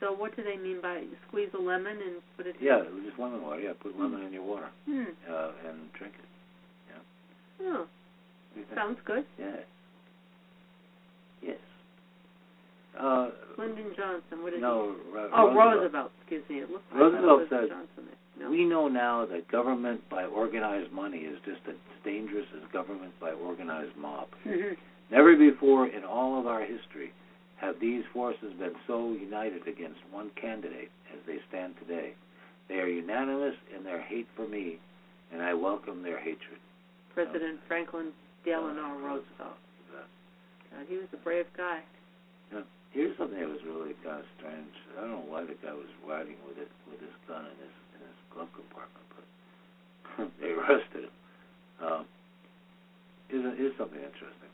So what do they mean by squeeze a lemon and put it in? Yeah, just lemon water. Yeah, put lemon in your water and drink it. Yeah. Oh, sounds good. Yeah. Yes. Lyndon Johnson, what did he say? Roosevelt, excuse me. It looks like Roosevelt said, no. We know now that government by organized money is just as dangerous as government by organized mob. Mm-hmm. Never before in all of our history have these forces been so united against one candidate as they stand today. They are unanimous in their hate for me, and I welcome their hatred. President Franklin Delano Roosevelt. He was a brave guy. Now, here's something that was really kind of strange. I don't know why the guy was riding with his gun in his glove compartment, but they arrested him. Here's something interesting.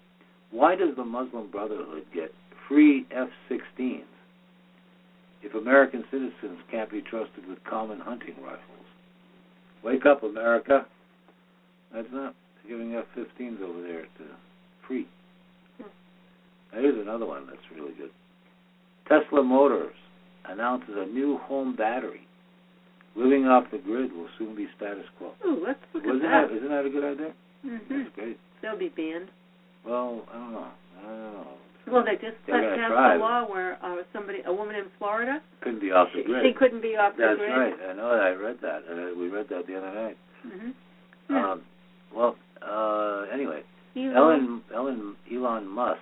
Why does the Muslim Brotherhood get free F-16s if American citizens can't be trusted with common hunting rifles? Wake up, America. That's not giving F-15s over there to free. Here's another one that's really good. Tesla Motors announces a new home battery. Living off the grid will soon be status quo. Oh, let's look at that. Isn't that a good idea? Mm-hmm. That's great. They'll be banned. Well, I don't know. Well, they just passed a law where a woman in Florida couldn't be off the grid. She couldn't be off the grid. That's right. I know. I read that. We read that the other night. Mm-hmm. Anyway, Elon Musk,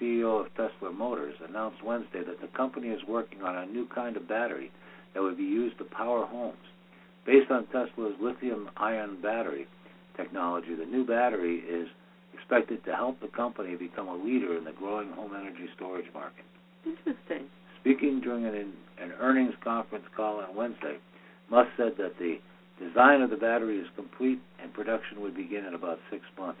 CEO of Tesla Motors, announced Wednesday that the company is working on a new kind of battery that would be used to power homes. Based on Tesla's lithium-ion battery technology, the new battery is expected to help the company become a leader in the growing home energy storage market. Interesting. Speaking during an earnings conference call on Wednesday, Musk said that the design of the battery is complete and production would begin in about 6 months.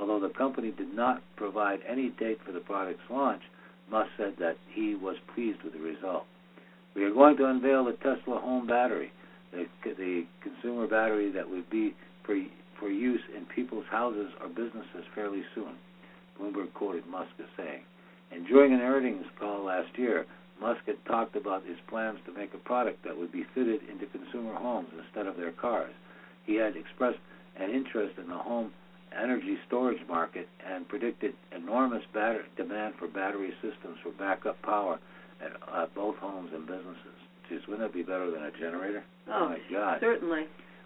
Although the company did not provide any date for the product's launch, Musk said that he was pleased with the result. We are going to unveil the Tesla home battery, the consumer battery that would be for use in people's houses or businesses fairly soon, Bloomberg quoted Musk as saying. And during an earnings call last year, Musk had talked about his plans to make a product that would be fitted into consumer homes instead of their cars. He had expressed an interest in the home energy storage market and predicted enormous demand for battery systems for backup power at both homes and businesses. Jeez, wouldn't that be better than a generator? Oh my God. Certainly.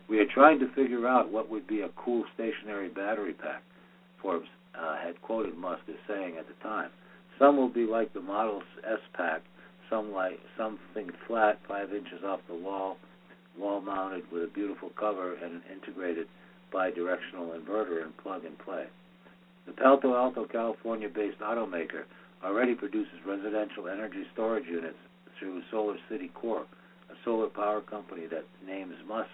We are trying to figure out what would be a cool stationary battery pack, Forbes had quoted Musk as saying at the time. Some will be like the Model S pack, some like something flat 5 inches off the wall mounted with a beautiful cover and an integrated bi-directional inverter and plug-and-play. The Palo Alto, California-based automaker already produces residential energy storage units through Solar City Corp, a solar power company that names Musk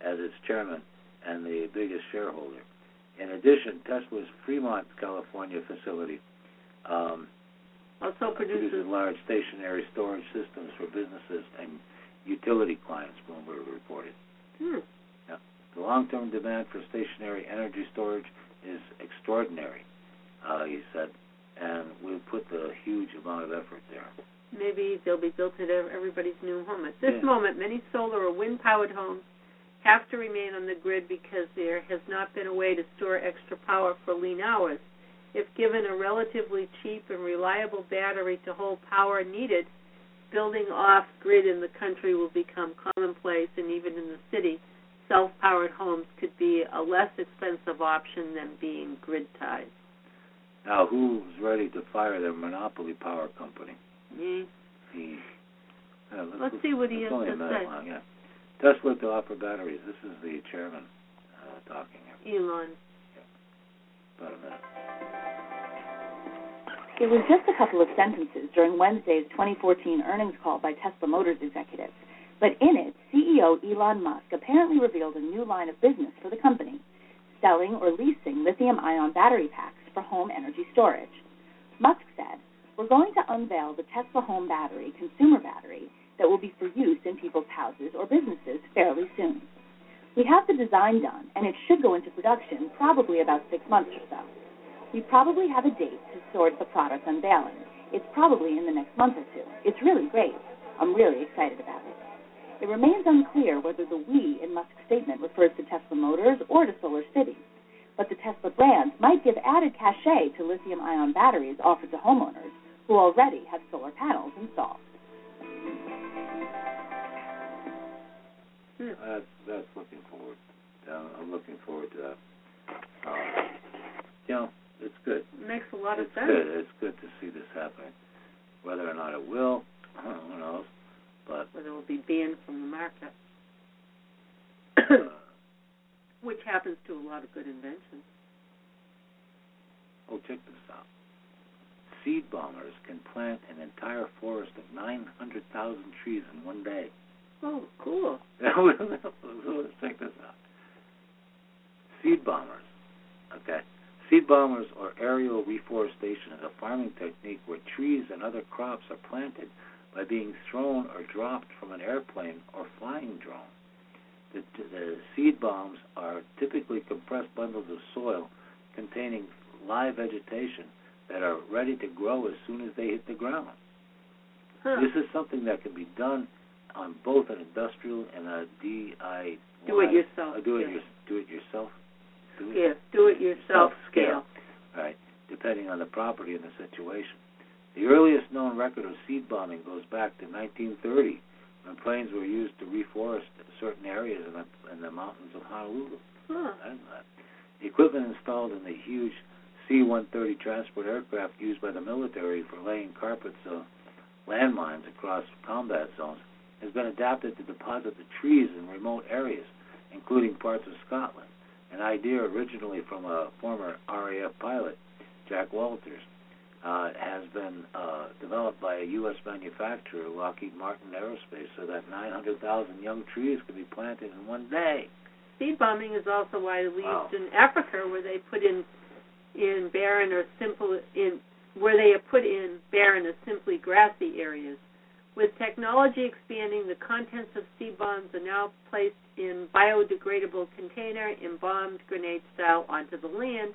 as its chairman and the biggest shareholder. In addition, Tesla's Fremont, California facility also produces large stationary storage systems for businesses and utility clients, Bloomberg reported. The long-term demand for stationary energy storage is extraordinary, he said, and we'll put a huge amount of effort there. Maybe they'll be built into everybody's new home. At this moment, many solar or wind-powered homes have to remain on the grid because there has not been a way to store extra power for lean hours. If given a relatively cheap and reliable battery to hold power needed, building off-grid in the country will become commonplace, and even in the city, self-powered homes could be a less expensive option than being grid-tied. Now, who's ready to fire their monopoly power company? Me. Let's see what he has to say. Tesla to offer batteries. This is the chairman talking. Elon. Yeah. About a minute. It was just a couple of sentences during Wednesday's 2014 earnings call by Tesla Motors executives, but in it, CEO Elon Musk apparently revealed a new line of business for the company, selling or leasing lithium-ion battery packs for home energy storage. Musk said, "We're going to unveil the Tesla home battery, consumer battery, that will be for use in people's houses or businesses fairly soon. We have the design done, and it should go into production probably about 6 months or so. We probably have a date to sort the product unveiling. It's probably in the next month or two. It's really great. I'm really excited about it." It remains unclear whether the "we" in Musk's statement refers to Tesla Motors or to SolarCity, but the Tesla brand might give added cachet to lithium-ion batteries offered to homeowners who already have solar panels installed. Yeah, that's looking forward. I'm looking forward to that. It's good. It makes a lot of sense. It's good to see this happening. Whether or not it will, who knows? But whether it will be banned from the market, which happens to a lot of good inventions. Oh, check this out. Seed bombers can plant an entire forest of 900,000 trees in one day. Oh, cool. Check this out. Seed bombers. Okay. Seed bombers, or aerial reforestation, is a farming technique where trees and other crops are planted by being thrown or dropped from an airplane or flying drone. The seed bombs are typically compressed bundles of soil containing live vegetation that are ready to grow as soon as they hit the ground. Huh. This is something that can be done on both an industrial and a DIY. Do it yourself scale. Right, depending on the property and the situation. The earliest known record of seed bombing goes back to 1930, when planes were used to reforest certain areas in the mountains of Honolulu. Huh. The equipment installed in the huge C-130 transport aircraft used by the military for laying carpets of landmines across combat zones has been adapted to deposit the trees in remote areas, including parts of Scotland, an idea originally from a former RAF pilot, Jack Walters. Has been developed by a U.S. manufacturer, Lockheed Martin Aerospace, so that 900,000 young trees can be planted in one day. Seed bombing is also widely used in Africa, where they put in barren or simply grassy areas. With technology expanding, the contents of seed bombs are now placed in biodegradable container, embalmed grenade style, onto the land.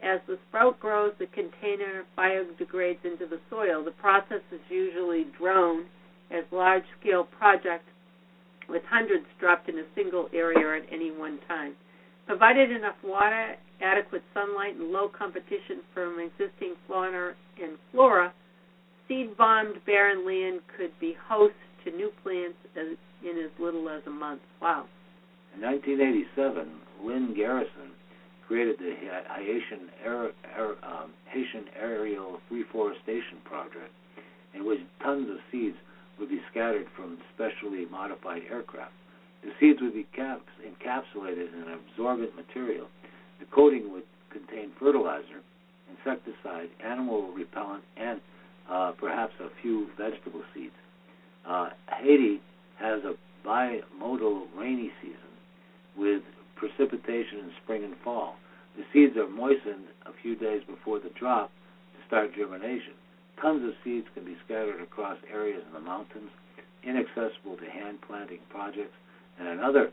As the sprout grows, the container biodegrades into the soil. The process is usually drone as large-scale project with hundreds dropped in a single area at any one time. Provided enough water, adequate sunlight, and low competition from existing fauna and flora, seed-bombed barren land could be host to new plants in as little as a month. Wow. In 1987, Lynn Garrison created the Haitian Aerial Reforestation Project, in which tons of seeds would be scattered from specially modified aircraft. The seeds would be encapsulated in an absorbent material. The coating would contain fertilizer, insecticide, animal repellent, and perhaps a few vegetable seeds. Haiti has a bimodal rainy season with precipitation in spring and fall. The seeds are moistened a few days before the drop to start germination. Tons of seeds can be scattered across areas in the mountains, inaccessible to hand planting projects. And another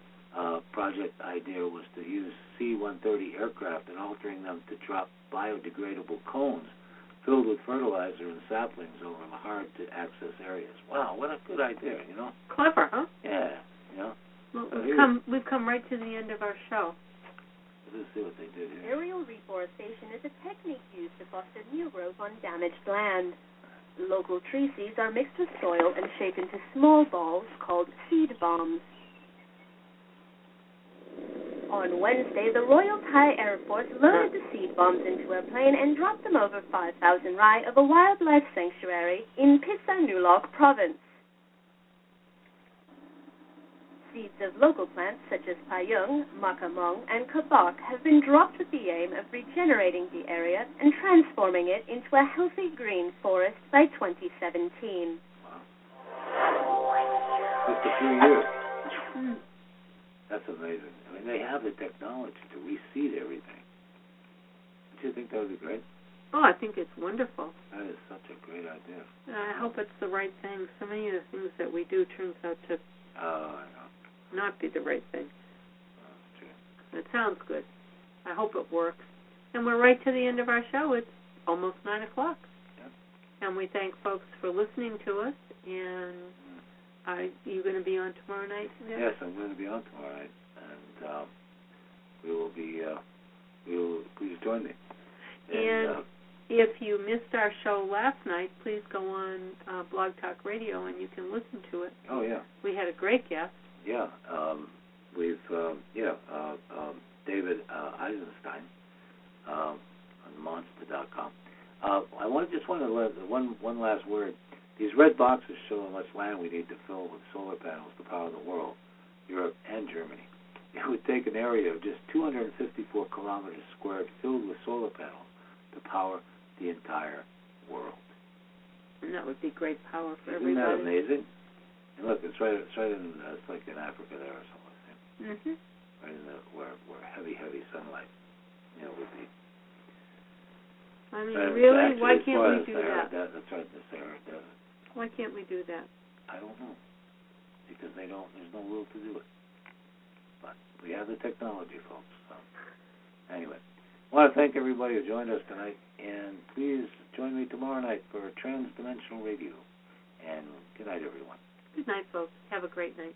project idea was to use C-130 aircraft and altering them to drop biodegradable cones filled with fertilizer and saplings over the hard-to-access areas. Wow, what a good idea, you know? Clever, huh? Yeah, you know? Well, we've come right to the end of our show. Let's see what they did here. Aerial reforestation is a technique used to foster new growth on damaged land. Local tree seeds are mixed with soil and shaped into small balls called seed bombs. On Wednesday, the Royal Thai Air Force loaded the seed bombs into a plane and dropped them over 5,000 rai of a wildlife sanctuary in Pisanulok province. seeds of local plants such as payung, makamong, and kabak have been dropped with the aim of regenerating the area and transforming it into a healthy green forest by 2017. Wow. Just a few years. That's amazing. I mean, they have the technology to reseed everything. Do you think that would be great? Oh, I think it's wonderful. That is such a great idea. I hope it's the right thing. So many of the things that we do turns out to not be the right thing. Oh, it sounds good. I hope it works. And we're right to the end of our show. It's almost 9 o'clock. Yep. And we thank folks for listening to us. And are you going to be on tomorrow night? Yes, I'm going to be on tomorrow night. And we will be, please join me. And if you missed our show last night, please go on Blog Talk Radio and you can listen to it. Oh, yeah. We had a great guest. Yeah. David Eisenstein on Monster.com. I just want to let one last word. These red boxes show how much land we need to fill with solar panels to power the world, Europe, and Germany. It would take an area of just 254 kilometers squared filled with solar panels to power the entire world. And that would be great power for everybody. Isn't that amazing? And look, it's right in, it's like in Africa there or something. Mm-hmm. Right in where heavy sunlight, would be. I mean, really, why can't we do that? That's right, the Sahara Desert. Why can't we do that? I don't know. Because there's no will to do it. But we have the technology, folks. So, anyway. I want to thank everybody who joined us tonight, and please join me tomorrow night for Transdimensional Radio. And good night, everyone. Good night, folks. Have a great night.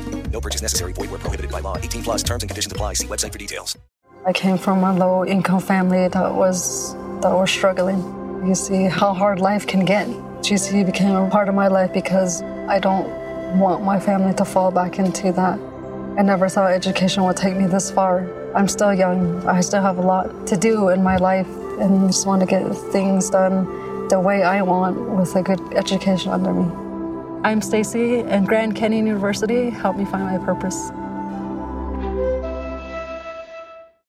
No purchase necessary. Void where prohibited by law. 18 plus terms and conditions apply. See website for details. I came from a low-income family that was struggling. You see how hard life can get. GC became a part of my life because I don't want my family to fall back into that. I never thought education would take me this far. I'm still young. I still have a lot to do in my life and just want to get things done the way I want with a good education under me. I'm Stacy, and Grand Canyon University helped me find my purpose.